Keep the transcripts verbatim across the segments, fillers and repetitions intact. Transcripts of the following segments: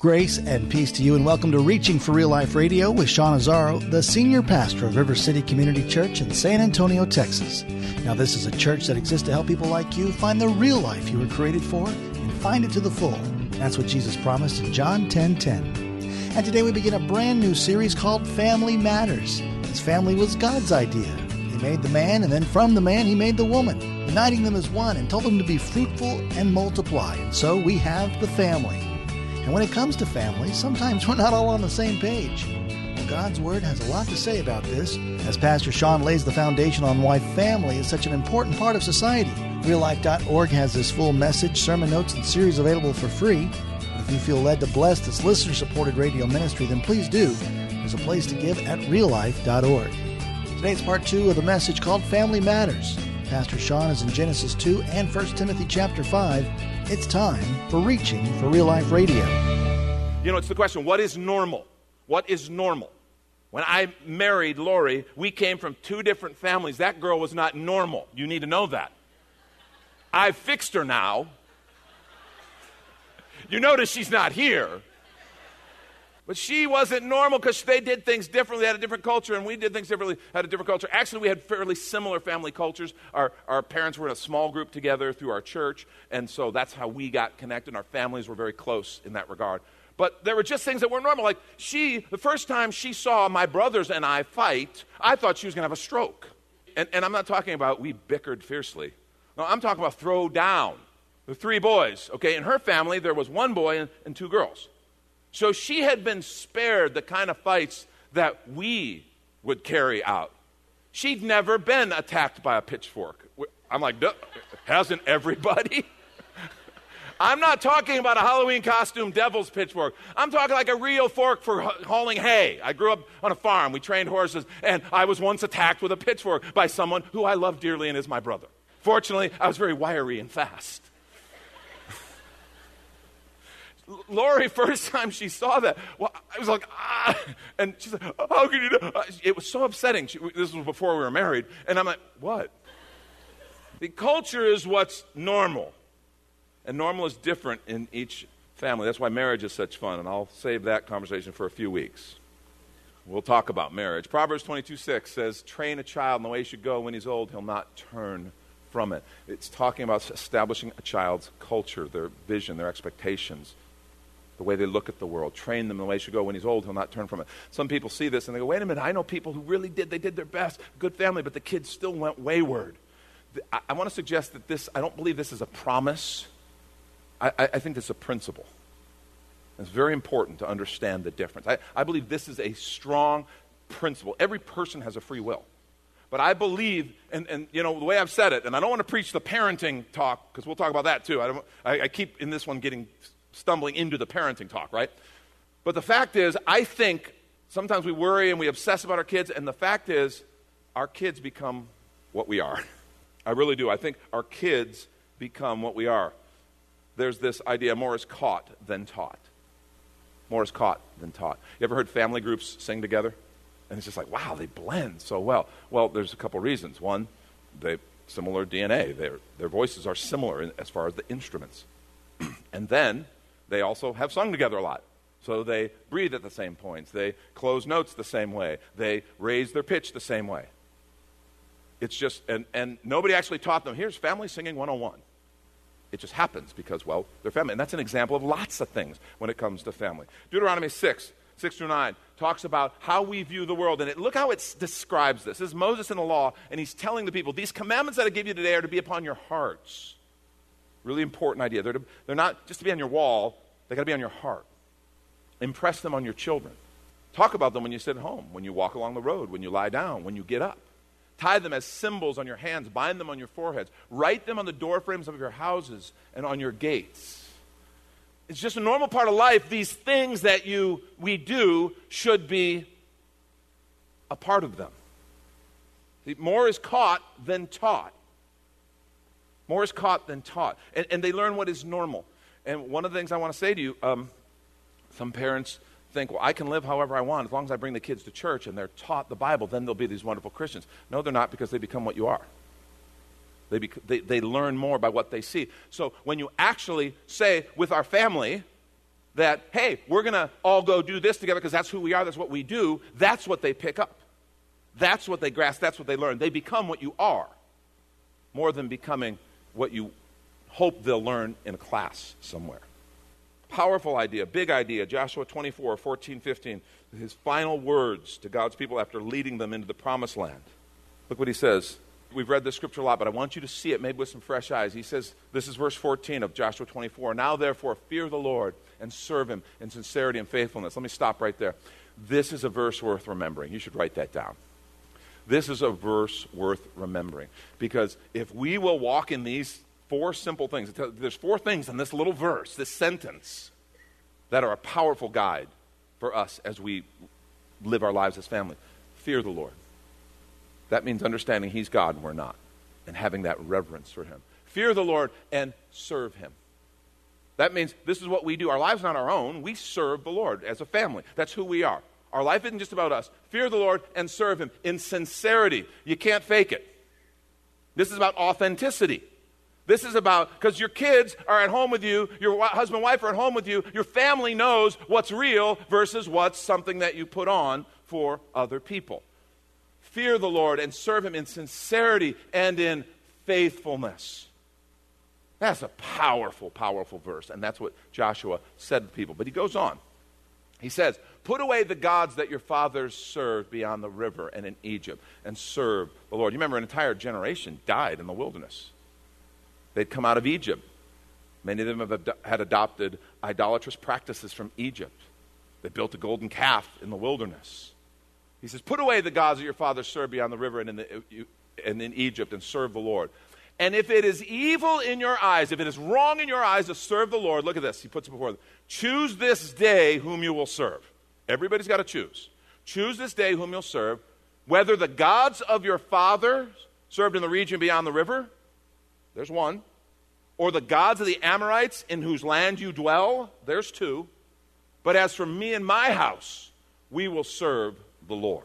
Grace and peace to you, and welcome to Reaching for Real Life Radio with Sean Azaro, the senior pastor of River City Community Church in San Antonio, Texas. Now, this is a church that exists to help people like you find the real life you were created for and find it to the full. That's what Jesus promised in John ten ten. And today we begin a brand new series called Family Matters. This family was God's idea. He made the man, and then from the man, he made the woman, uniting them as one and told them to be fruitful and multiply. And so we have the family. And when it comes to family, sometimes we're not all on the same page. Well, God's Word has a lot to say about this, as Pastor Sean lays the foundation on why family is such an important part of society. Real Life dot org has this full message, sermon notes, and series available for free. If you feel led to bless this listener-supported radio ministry, then please do. There's a place to give at Real Life dot org. Today's part two of the message called Family Matters. Pastor Sean is in Genesis two and First Timothy chapter five. It's time for Reaching for Real Life Radio. You know, it's the question, what is normal? What is normal? When I married Lori, we came from two different families. That girl was not normal. You need to know that. I fixed her now. You notice she's not here. But she wasn't normal because they did things differently, had a different culture, and we did things differently, had a different culture. Actually, we had fairly similar family cultures. Our our parents were in a small group together through our church, and so that's how we got connected, and our families were very close in that regard. But there were just things that weren't normal. Like, she, the first time she saw my brothers and I fight, I thought she was going to have a stroke. And, and I'm not talking about we bickered fiercely. No, I'm talking about throw down. The three boys, okay? In her family, there was one boy and, and two girls. So she had been spared the kind of fights that we would carry out. She'd never been attacked by a pitchfork. I'm like, hasn't everybody? I'm not talking about a Halloween costume devil's pitchfork. I'm talking like a real fork for hauling hay. I grew up on a farm. We trained horses, and I was once attacked with a pitchfork by someone who I love dearly and is my brother. Fortunately, I was very wiry and fast. Lori, first time she saw that, well, I was like, ah, and she's like, how could you do that? It was so upsetting. She, this was before we were married, and I'm like, what? The culture is what's normal, and normal is different in each family. That's why marriage is such fun, and I'll save that conversation for a few weeks. We'll talk about marriage. Proverbs twenty-two six says, train a child in the way he should go. When he's old, he'll not turn from it. It's talking about establishing a child's culture, their vision, their expectations, the way they look at the world. Train them the way they should go. When he's old, he'll not turn from it. Some people see this and they go, wait a minute, I know people who really did. They did their best, good family, but the kids still went wayward. I, I want to suggest that this, I don't believe this is a promise. I, I, I think it's a principle. It's very important to understand the difference. I, I believe this is a strong principle. Every person has a free will. But I believe, and, and you know, the way I've said it, and I don't want to preach the parenting talk, because we'll talk about that too. I, don't, I, I keep in this one getting... stumbling into the parenting talk, right? But the fact is, I think sometimes we worry and we obsess about our kids, and the fact is, our kids become what we are. I really do. I think our kids become what we are. There's this idea, more is caught than taught. More is caught than taught. You ever heard family groups sing together? And it's just like, wow, they blend so well. Well, there's a couple reasons. One, they have similar D N A. Their, their voices are similar in, as far as the instruments. And then, they also have sung together a lot. So they breathe at the same points. They close notes the same way. They raise their pitch the same way. It's just, and, and nobody actually taught them, here's family singing one oh one. It just happens because, well, they're family. And that's an example of lots of things when it comes to family. Deuteronomy six, six through nine, talks about how we view the world. And it, look how it describes this. This is Moses in the law, and he's telling the people, these commandments that I give you today are to be upon your hearts. Really important idea. They're, to, they're not just to be on your wall. They got to be on your heart. Impress them on your children. Talk about them when you sit at home, when you walk along the road, when you lie down, when you get up. Tie them as symbols on your hands. Bind them on your foreheads. Write them on the doorframes of your houses and on your gates. it's just a normal part of life. These things that you we do should be a part of them. More is caught than taught. More is caught than taught. And, and they learn what is normal. And one of the things I want to say to you, um, some parents think, well, I can live however I want as long as I bring the kids to church and they're taught the Bible, then they'll be these wonderful Christians. No, they're not, because they become what you are. They, bec- they, they learn more by what they see. So when you actually say with our family that, hey, we're going to all go do this together because that's who we are, that's what we do, that's what they pick up. That's what they grasp. That's what they learn. They become what you are more than becoming what you hope they'll learn in a class somewhere. Powerful idea, big idea. Joshua twenty-four, fourteen, fifteen, his final words to God's people after leading them into the promised land. Look what he says. We've read this scripture a lot, but I want you to see it maybe with some fresh eyes. He says, this is verse fourteen of Joshua twenty-four. Now, therefore, fear the Lord and serve him in sincerity and faithfulness. Let me stop right there. This is a verse worth remembering. You should write that down. This is a verse worth remembering, because if we will walk in these four simple things, there's four things in this little verse, this sentence, that are a powerful guide for us as we live our lives as family. Fear the Lord. That means understanding he's God and we're not, and having that reverence for him. Fear the Lord and serve him. That means this is what we do. Our lives are not our own. We serve the Lord as a family. That's who we are. Our life isn't just about us. Fear the Lord and serve him in sincerity. You can't fake it. This is about authenticity. This is about, because your kids are at home with you, your w- husband and wife are at home with you, your family knows what's real versus what's something that you put on for other people. Fear the Lord and serve him in sincerity and in faithfulness. That's a powerful, powerful verse, and that's what Joshua said to the people. But he goes on. He says, put away the gods that your fathers served beyond the river and in Egypt, and serve the Lord. You remember, an entire generation died in the wilderness. They'd come out of Egypt. Many of them have ad- had adopted idolatrous practices from Egypt. They built a golden calf in the wilderness. He says, put away the gods that your fathers served beyond the river and in, the, and in Egypt, and serve the Lord. And if it is evil in your eyes, if it is wrong in your eyes to serve the Lord, look at this, he puts it before them. Choose this day whom you will serve. Everybody's got to choose. Choose this day whom you'll serve, whether the gods of your fathers served in the region beyond the river, there's one, or the gods of the Amorites in whose land you dwell, there's two. But as for me and my house, we will serve the Lord.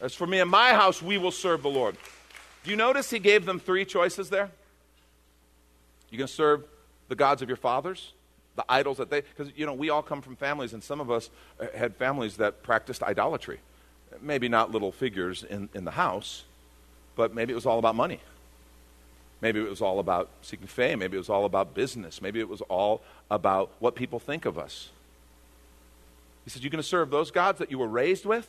As for me and my house, we will serve the Lord. Do you notice he gave them three choices there? You can serve the gods of your fathers, the idols that they, because, you know, we all come from families, and some of us had families that practiced idolatry. Maybe not little figures in, in the house, but maybe it was all about money. Maybe it was all about seeking fame. Maybe it was all about business. Maybe it was all about what people think of us. He said, you're going to serve those gods that you were raised with?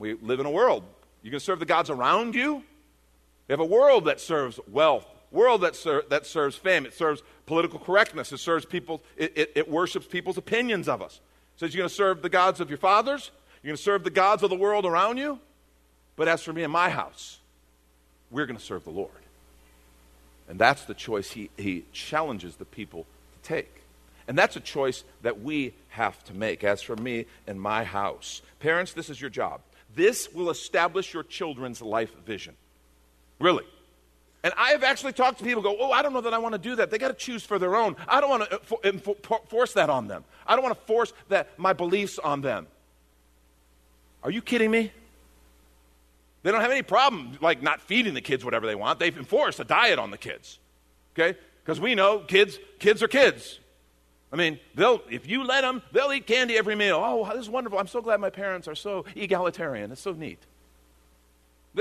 We live in a world. You're going to serve the gods around you? You have a world that serves wealth, world that, ser- that serves fame. It serves political correctness. It serves people. It, it, it worships people's opinions of us. It says you're going to serve the gods of your fathers. You're going to serve the gods of the world around you. But as for me and my house, we're going to serve the Lord. And that's the choice he, he challenges the people to take. And that's a choice that we have to make. As for me and my house. Parents, this is your job. This will establish your children's life vision. Really. And I have actually talked to people who go, oh, I don't know that I want to do that. They got to choose for their own. I don't want to infor- force that on them. I don't want to force that my beliefs on them. Are you kidding me? They don't have any problem, like, not feeding the kids whatever they want. They've enforced a diet on the kids, okay? Because we know kids, kids are kids. I mean, they'll if you let them, they'll eat candy every meal. Oh, this is wonderful. I'm so glad my parents are so egalitarian. It's so neat.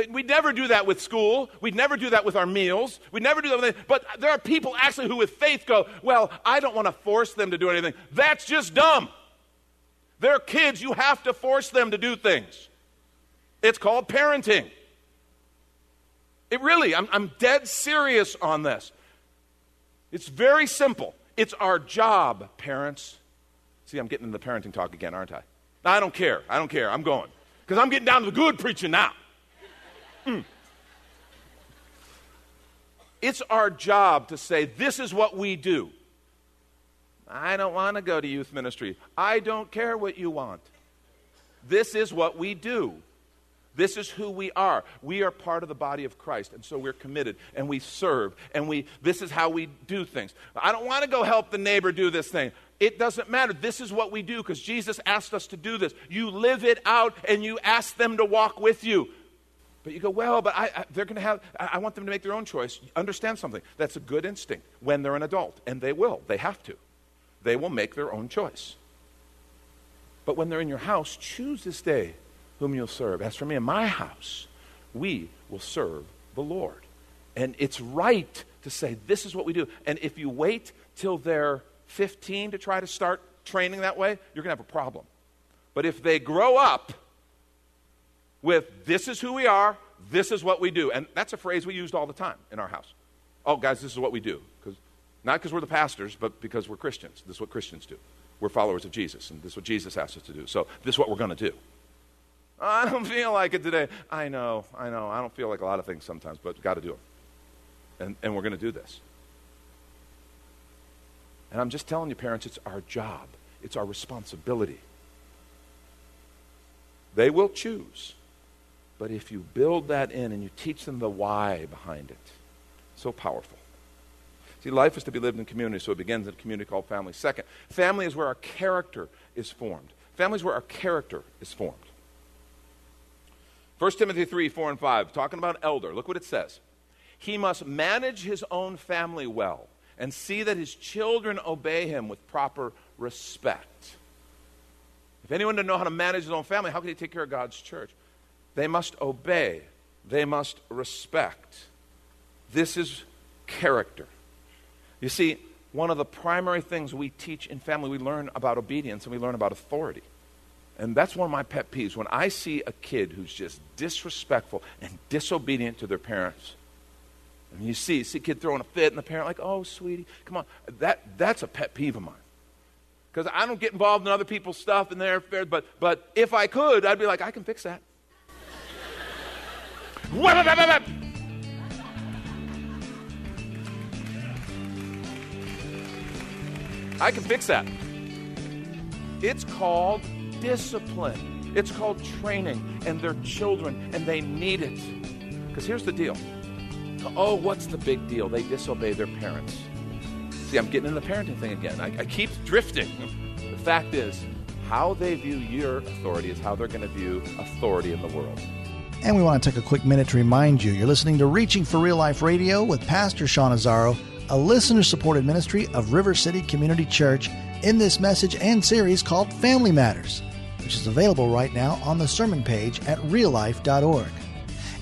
We'd never do that with school. We'd never do that with our meals. We'd never do that with anything. But there are people actually who with faith go, well, I don't want to force them to do anything. That's just dumb. They're kids. You have to force them to do things. It's called parenting. It really, I'm, I'm dead serious on this. It's very simple. It's our job, parents. See, I'm getting into the parenting talk again, aren't I? I don't care. I don't care. I'm going. Because I'm getting down to the good preaching now. Mm. It's our job to say, this is what we do. I don't want to go to youth ministry. I don't care what you want. This is what we do. This is who we are. We are part of the body of Christ, and so we're committed, and we serve, and we. This is how we do things. I don't want to go help the neighbor do this thing. It doesn't matter. This is what we do because Jesus asked us to do this. You live it out, and you ask them to walk with you. But you go, well, but I, I, they're going to have, I, I want them to make their own choice. Understand something. That's a good instinct when they're an adult, and they will. They have to. They will make their own choice. But when they're in your house, choose this day whom you'll serve. As for me and my house, we will serve the Lord. And it's right to say, this is what we do. And if you wait till they're fifteen to try to start training that way, you're going to have a problem. But if they grow up with, this is who we are, this is what we do. And that's a phrase we used all the time in our house. Oh, guys, this is what we do. Because not because we're the pastors, but because we're Christians. This is what Christians do. We're followers of Jesus, and this is what Jesus asked us to do. So this is what we're going to do. I don't feel like it today. I know, I know. I don't feel like a lot of things sometimes, but got to do them. And, and we're going to do this. And I'm just telling you, parents, it's our job. It's our responsibility. They will choose. But if you build that in and you teach them the why behind it, so powerful. See, life is to be lived in community, so it begins in a community called family. Second, family is where our character is formed. Family is where our character is formed. First Timothy three, four, and five, talking about an elder. Look what it says. He must manage his own family well and see that his children obey him with proper respect. If anyone didn't know how to manage his own family, how could he take care of God's church? They must obey. They must respect. This is character. You see, one of the primary things we teach in family, we learn about obedience and we learn about authority. And that's one of my pet peeves. When I see a kid who's just disrespectful and disobedient to their parents, and you see, see a kid throwing a fit, and the parent like, oh, sweetie, come on. That, that's a pet peeve of mine. Because I don't get involved in other people's stuff, and their affairs, but, but if I could, I'd be like, I can fix that. I can fix that. It's called discipline. It's called training, and they're children, and they need it. Because here's the deal. Oh, what's the big deal? They disobey their parents. See, I'm getting in the parenting thing again. I, I keep drifting. The fact is, how they view your authority is how they're going to view authority in the world. And we want to take a quick minute to remind you, you're listening to Reaching for Real Life Radio with Pastor Sean Azaro, a listener-supported ministry of River City Community Church, in this message and series called Family Matters, which is available right now on the sermon page at real life dot org.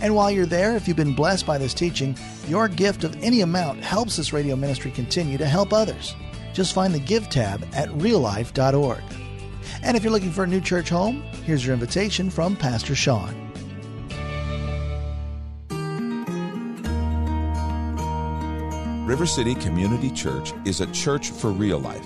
And while you're there, if you've been blessed by this teaching, your gift of any amount helps this radio ministry continue to help others. Just find the Give tab at real life dot org. And if you're looking for a new church home, here's your invitation from Pastor Sean. River City Community Church is a church for real life.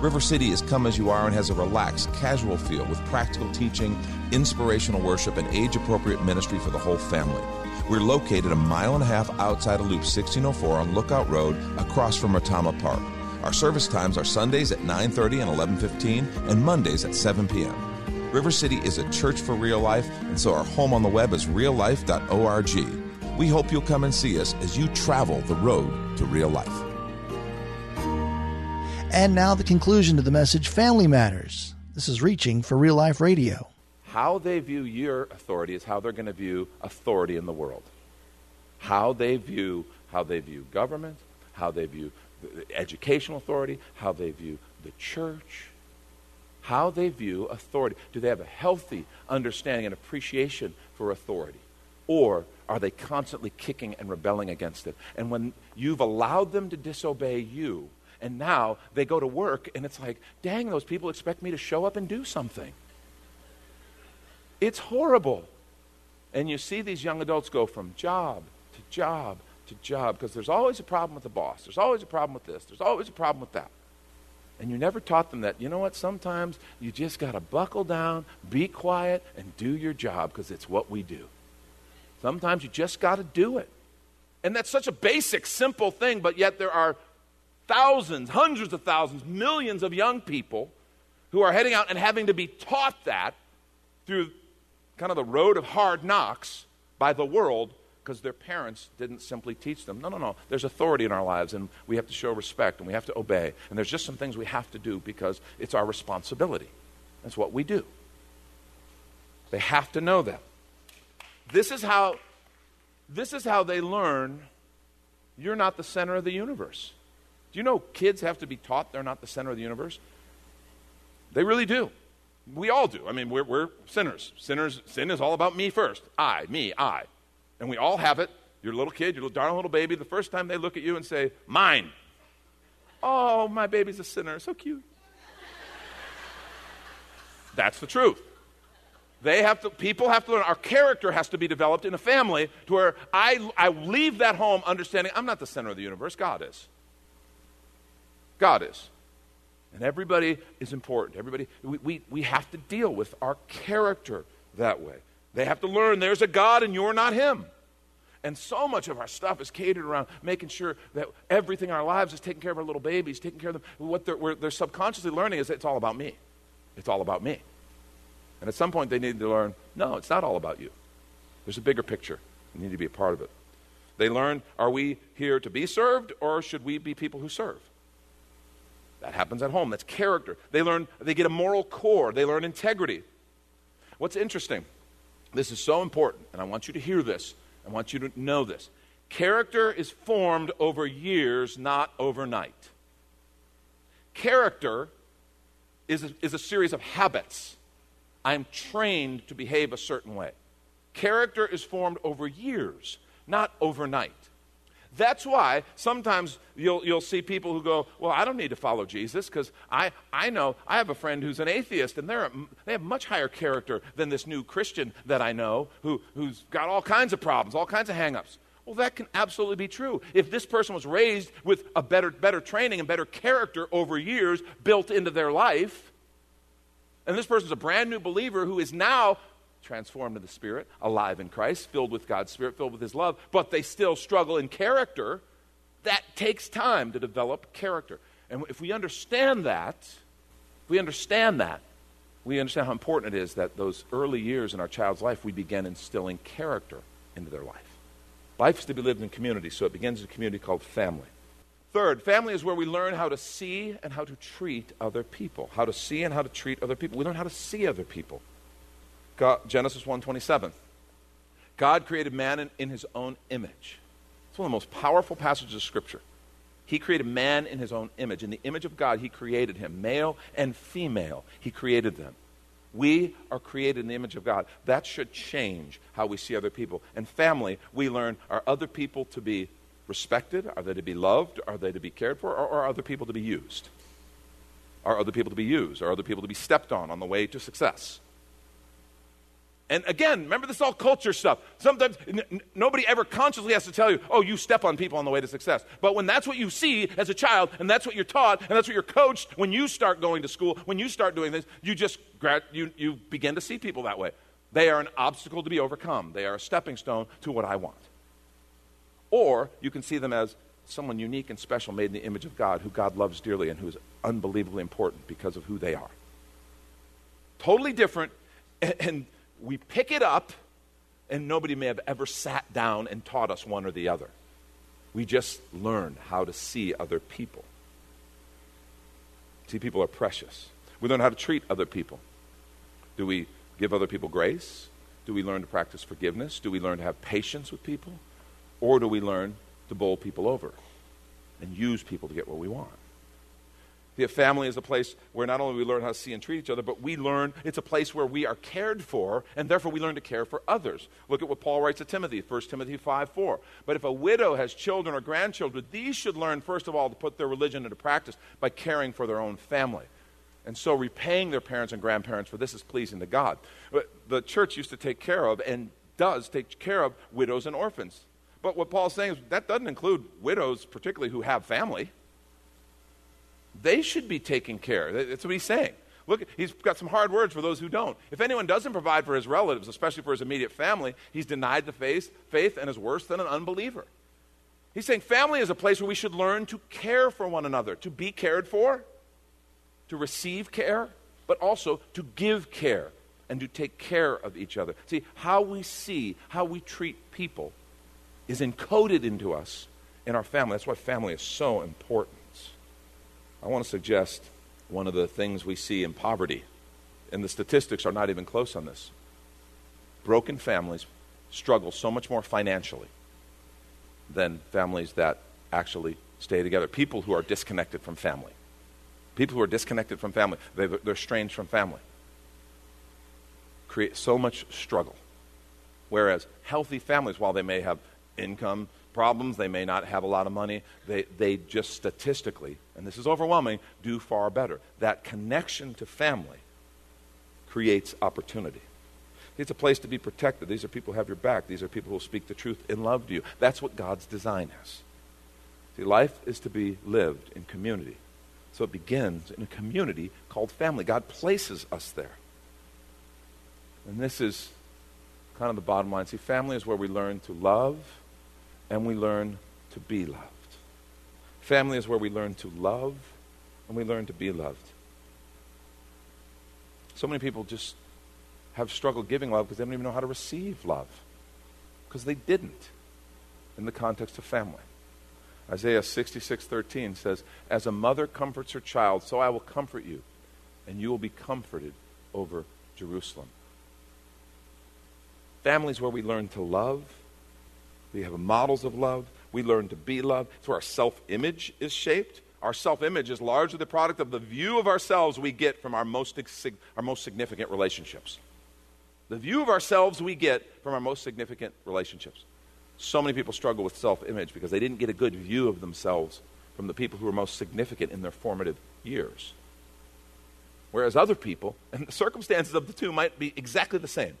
River City is come as you are and has a relaxed, casual feel with practical teaching, inspirational worship, and age-appropriate ministry for the whole family. We're located a mile and a half outside of Loop sixteen oh four on Lookout Road across from Retama Park. Our service times are Sundays at nine thirty and eleven fifteen and Mondays at seven p.m. River City is a church for real life, and so our home on the web is real life dot org. We hope you'll come and see us as you travel the road to real life. And now the conclusion to the message, Family Matters. This is Reaching for Real Life Radio. How they view your authority is how they're going to view authority in the world. How they view how they view government, how they view the educational authority, how they view the church, how they view authority. Do they have a healthy understanding and appreciation for authority? Or are they constantly kicking and rebelling against it? And when you've allowed them to disobey you, And now they go to work and it's like, dang, those people expect me to show up and do something. It's horrible. And you see these young adults go from job to job to job because there's always a problem with the boss. There's always a problem with this. There's always a problem with that. And you never taught them that. You know what? Sometimes you just got to buckle down, be quiet, and do your job because it's what we do. Sometimes you just got to do it. And that's such a basic, simple thing, but yet there are thousands, hundreds of thousands, millions of young people who are heading out and having to be taught that through kind of the road of hard knocks by the world because their parents didn't simply teach them. No, no, no. There's authority in our lives, and we have to show respect, and we have to obey, and there's just some things we have to do because it's our responsibility. That's what we do. They have to know that. This is how, this is how they learn you're not the center of the universe. Do you know kids have to be taught they're not the center of the universe? They really do. We all do. I mean, we're, we're sinners. Sinners. Sin is all about me first. I, me, I. And we all have it. Your little kid, your little darling little baby, the first time they look at you and say, mine. Oh, my baby's a sinner. So cute. That's the truth. They have to, people have to learn, our character has to be developed in a family to where I, I leave that home understanding I'm not the center of the universe, God is. God is. And everybody is important. Everybody, we, we, we have to deal with our character that way. They have to learn there's a God and you're not him. And so much of our stuff is catered around making sure that everything in our lives is taking care of our little babies, taking care of them. What they're, we're, they're subconsciously learning is it's all about me. It's all about me. And at some point, they need to learn, no, it's not all about you. There's a bigger picture. You need to be a part of it. They learn, are we here to be served, or should we be people who serve? That happens at home. That's character. They learn, they get a moral core. They learn integrity. What's interesting, this is so important, and I want you to hear this. I want you to know this. Character is formed over years, not overnight. Character is a, is a series of habits. I'm trained to behave a certain way. Character is formed over years, not overnight. That's why sometimes you'll, you'll see people who go, well, I don't need to follow Jesus because I, I know I have a friend who's an atheist and they're, they have much higher character than this new Christian that I know who, who's got all kinds of problems, all kinds of hang-ups. Well, that can absolutely be true. If this person was raised with a better, better training and better character over years built into their life, and this person's a brand new believer who is now transformed in the Spirit, alive in Christ, filled with God's Spirit, filled with His love, but they still struggle in character. That takes time to develop character. And if we understand that, if we understand that, we understand how important it is that those early years in our child's life, we begin instilling character into their life. Life is to be lived in community, so it begins in a community called family. Third, family is where we learn how to see and how to treat other people. How to see and how to treat other people. We learn how to see other people. God, Genesis one twenty-seven. God created man in, in his own image. It's one of the most powerful passages of Scripture. He created man in his own image. In the image of God, he created him. Male and female, he created them. We are created in the image of God. That should change how we see other people. And family, we learn, are other people to be respected? Are they to be loved? Are they to be cared for? Or, or are other people to be used? Are other people to be used? Are other people to be stepped on on the way to success? And again, remember this is all culture stuff. Sometimes n- n- nobody ever consciously has to tell you, oh, you step on people on the way to success. But when that's what you see as a child, and that's what you're taught, and that's what you're coached, when you start going to school, when you start doing this, you just grad- you, you begin to see people that way. They are an obstacle to be overcome. They are a stepping stone to what I want. Or you can see them as someone unique and special made in the image of God, who God loves dearly and who is unbelievably important because of who they are. Totally different, and, and we pick it up, and nobody may have ever sat down and taught us one or the other. We just learn how to see other people. See, people are precious. We learn how to treat other people. Do we give other people grace? Do we learn to practice forgiveness? Do we learn to have patience with people? Or do we learn to bowl people over and use people to get what we want? The family is a place where not only we learn how to see and treat each other, but we learn it's a place where we are cared for, and therefore we learn to care for others. Look at what Paul writes to Timothy, First Timothy five four. But if a widow has children or grandchildren, these should learn, first of all, to put their religion into practice by caring for their own family. And so repaying their parents and grandparents, for this is pleasing to God. But the church used to take care of and does take care of widows and orphans. But what Paul's saying is that doesn't include widows, particularly who have family. They should be taken care of. That's what he's saying. Look, he's got some hard words for those who don't. If anyone doesn't provide for his relatives, especially for his immediate family, he's denied the faith, faith and is worse than an unbeliever. He's saying family is a place where we should learn to care for one another, to be cared for, to receive care, but also to give care and to take care of each other. See, how we see, how we treat people is encoded into us in our family. That's why family is so important. I want to suggest one of the things we see in poverty, and the statistics are not even close on this. Broken families struggle so much more financially than families that actually stay together. People who are disconnected from family. People who are disconnected from family, they've, they're estranged from family, create so much struggle. Whereas healthy families, while they may have income problems, they may not have a lot of money, they they just statistically, and this is overwhelming, do far better. That connection to family creates opportunity. It's a place to be protected. These are people who have your back. These are people who will speak the truth in love to you. That's what God's design is. See, life is to be lived in community. So it begins in a community called family. God places us there. And this is kind of the bottom line. See, family is where we learn to love, and we learn to be loved. Family is where we learn to love, and we learn to be loved. So many people just have struggled giving love because they don't even know how to receive love, because they didn't in the context of family. Isaiah sixty-six thirteen says, "As a mother comforts her child, so I will comfort you, and you will be comforted over Jerusalem." Family is where we learn to love. We have models of love. We learn to be loved. It's where our self-image is shaped. Our self-image is largely the product of the view of ourselves we get from our most our most significant relationships. The view of ourselves we get from our most significant relationships. So many people struggle with self-image because they didn't get a good view of themselves from the people who were most significant in their formative years. Whereas other people, and the circumstances of the two might be exactly the same,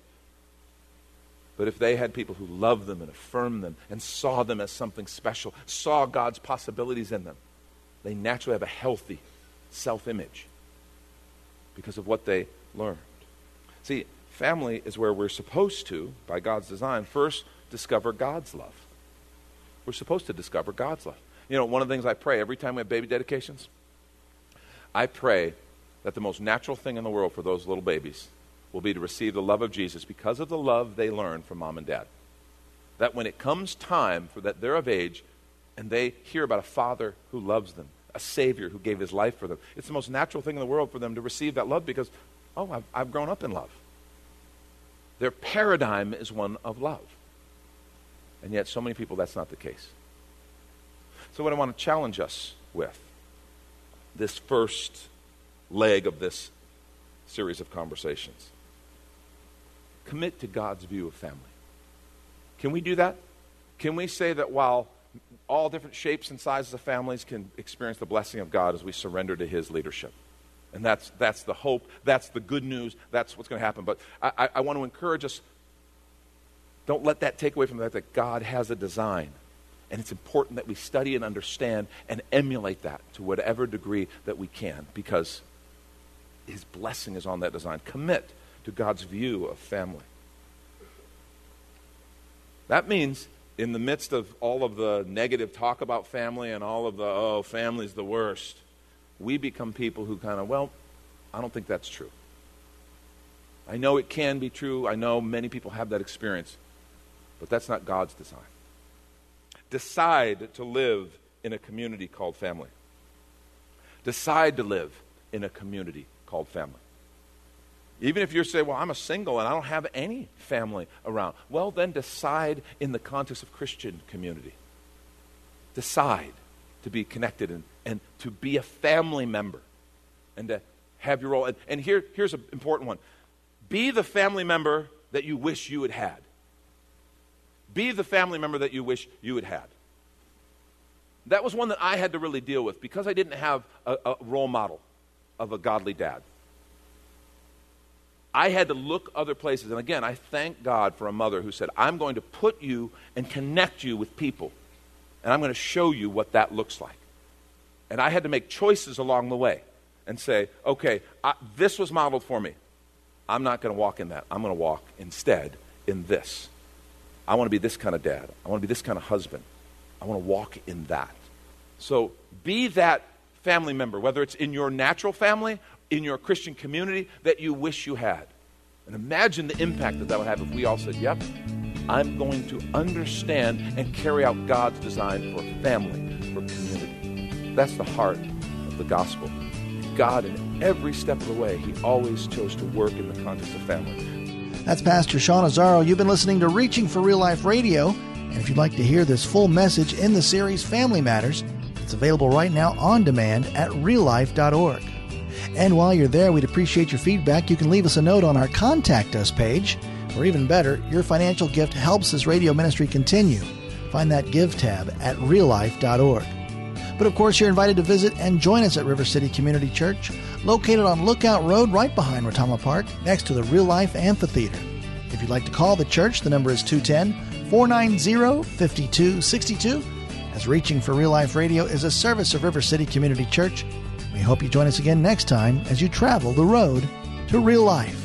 but if they had people who loved them and affirmed them and saw them as something special, saw God's possibilities in them, they naturally have a healthy self-image because of what they learned. See, family is where we're supposed to, by God's design, first discover God's love. We're supposed to discover God's love. You know, one of the things I pray every time we have baby dedications, I pray that the most natural thing in the world for those little babies will be to receive the love of Jesus because of the love they learn from mom and dad. That when it comes time for that they're of age and they hear about a father who loves them, a savior who gave his life for them, it's the most natural thing in the world for them to receive that love because, oh, I've, I've grown up in love. Their paradigm is one of love. And yet so many people, that's not the case. So what I want to challenge us with, this first leg of this series of conversations, commit to God's view of family. Can we do that? Can we say that while all different shapes and sizes of families can experience the blessing of God as we surrender to his leadership? And that's that's the hope, that's the good news, that's what's going to happen. But I, I, I want to encourage us, don't let that take away from the fact that God has a design. And it's important that we study and understand and emulate that to whatever degree that we can, because his blessing is on that design. Commit to God's view of family. That means in the midst of all of the negative talk about family and all of the, oh, family's the worst, we become people who kind of, well, I don't think that's true. I know it can be true. I know many people have that experience, but that's not God's design. Decide to live in a community called family. Decide to live in a community called family. Even if you say, well, I'm a single and I don't have any family around, well, then decide in the context of Christian community. Decide to be connected and, and to be a family member and to have your role. And, and here, here's an important one. Be the family member that you wish you had had. Be the family member that you wish you had had. That was one that I had to really deal with because I didn't have a, a role model of a godly dad. I had to look other places. And again, I thank God for a mother who said, I'm going to put you and connect you with people. And I'm going to show you what that looks like. And I had to make choices along the way and say, okay, I, this was modeled for me. I'm not going to walk in that. I'm going to walk instead in this. I want to be this kind of dad. I want to be this kind of husband. I want to walk in that. So be that family member, whether it's in your natural family, in your Christian community, that you wish you had. And imagine the impact that that would have if we all said, yep, I'm going to understand and carry out God's design for family, for community. That's the heart of the gospel. God, in every step of the way, he always chose to work in the context of family. That's Pastor Sean Azaro. You've been listening to Reaching for Real Life Radio. And if you'd like to hear this full message in the series Family Matters, it's available right now on demand at real life dot org. And while you're there, we'd appreciate your feedback. You can leave us a note on our Contact Us page. Or even better, your financial gift helps this radio ministry continue. Find that Give tab at real life dot org. But of course, you're invited to visit and join us at River City Community Church, located on Lookout Road right behind Retama Park, next to the Real Life Amphitheater. If you'd like to call the church, the number is two one zero, four nine zero, five two six two. As Reaching for Real Life Radio is a service of River City Community Church. We hope you join us again next time as you travel the road to real life.